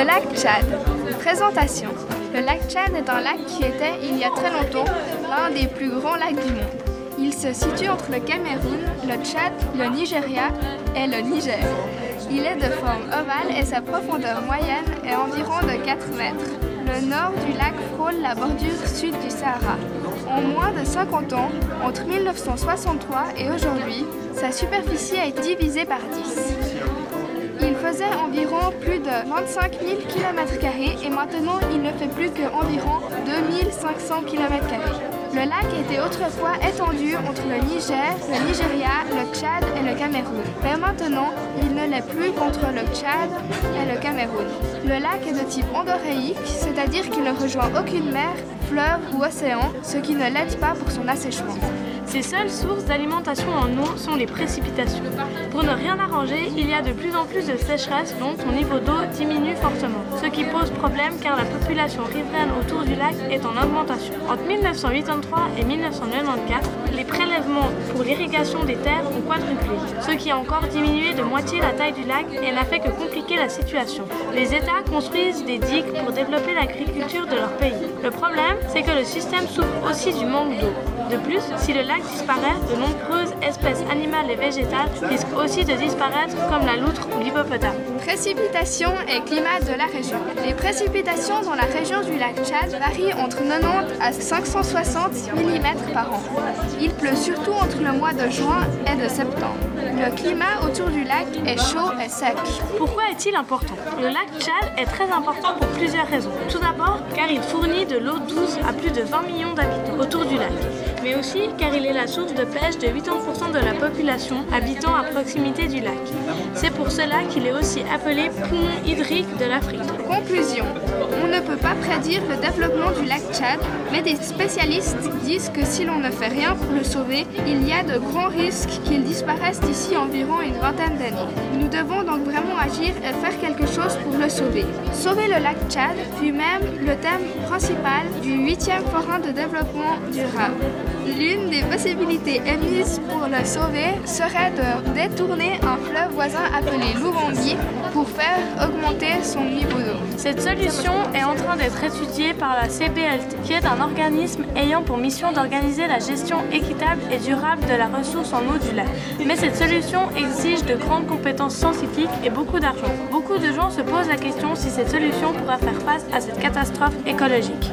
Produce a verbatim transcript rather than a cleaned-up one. Le lac Tchad. Présentation. Le lac Tchad est un lac qui était, il y a très longtemps, l'un des plus grands lacs du monde. Il se situe entre le Cameroun, le Tchad, le Nigeria et le Niger. Il est de forme ovale et sa profondeur moyenne est environ de quatre mètres. Le nord du lac frôle la bordure sud du Sahara. En moins de cinquante ans, entre mille neuf cent soixante-trois et aujourd'hui, sa superficie est divisée par dix. Il faisait environ plus de vingt-cinq mille kilomètres carrés et maintenant il ne fait plus qu'environ deux mille cinq cents kilomètres carrés. Le lac était autrefois étendu entre le Niger, le Nigeria, le Tchad et le Cameroun. Mais maintenant, il ne l'est plus qu'entre le Tchad et le Cameroun. Le lac est de type endoréique, c'est-à-dire qu'il ne rejoint aucune mer, fleuve ou océan, ce qui ne l'aide pas pour son asséchement. Ses seules sources d'alimentation en eau sont les précipitations. Pour ne rien arranger, il y a de plus en plus de sécheresse, donc son niveau d'eau diminue fortement. Ce qui pose problème car la population riveraine autour du lac est en augmentation. Entre mille neuf cent quatre-vingt-trois et mille neuf cent quatre-vingt-quatorze, les prélèvements pour l'irrigation des terres ont quadruplé, ce qui a encore diminué de moitié la taille du lac et n'a fait que compliquer la situation. Les États construisent des digues pour développer l'agriculture de leur pays. Le problème, c'est que le système souffre aussi du manque d'eau. De plus, si le lac disparaît, de nombreuses espèces animales et végétales risquent aussi de disparaître, comme la loutre ou l'hippopotame. Précipitations et climat de la région. Les précipitations dans la région du lac Tchad varient entre quatre-vingt-dix à cinq cent soixante millimètres par an. Il pleut surtout entre le mois de juin et de septembre. Le climat autour du lac est chaud et sec. Pourquoi est-il important? Le lac Tchad est très important pour plusieurs raisons. Tout d'abord, car il fournit de l'eau douce à plus de vingt millions d'habitants autour du lac, mais aussi car il est la source de pêche de quatre-vingt-dix pour cent de la population habitant à proximité du lac. C'est pour cela qu'il est aussi appelé poumon hydrique de l'Afrique. Conclusion. On ne peut pas prédire le développement du lac Tchad, mais des spécialistes disent que si l'on ne fait rien pour le sauver, il y a de grands risques qu'il disparaisse d'ici environ une vingtaine d'années. Nous devons donc vraiment agir et faire quelque chose pour le sauver. Sauver le lac Tchad fut même le thème principal du huitième Forum de développement durable. L'une des possibilités émises pour le sauver serait de détourner un fleuve voisin appelé Lourangui pour faire augmenter son niveau d'eau. Cette solution est en train d'être étudiée par la C B L T, qui est un organisme ayant pour mission d'organiser la gestion équitable et durable de la ressource en eau du lac. Mais cette solution exige de grandes compétences scientifiques et beaucoup d'argent. Beaucoup de gens se posent la question si cette solution pourra faire face à cette catastrophe écologique.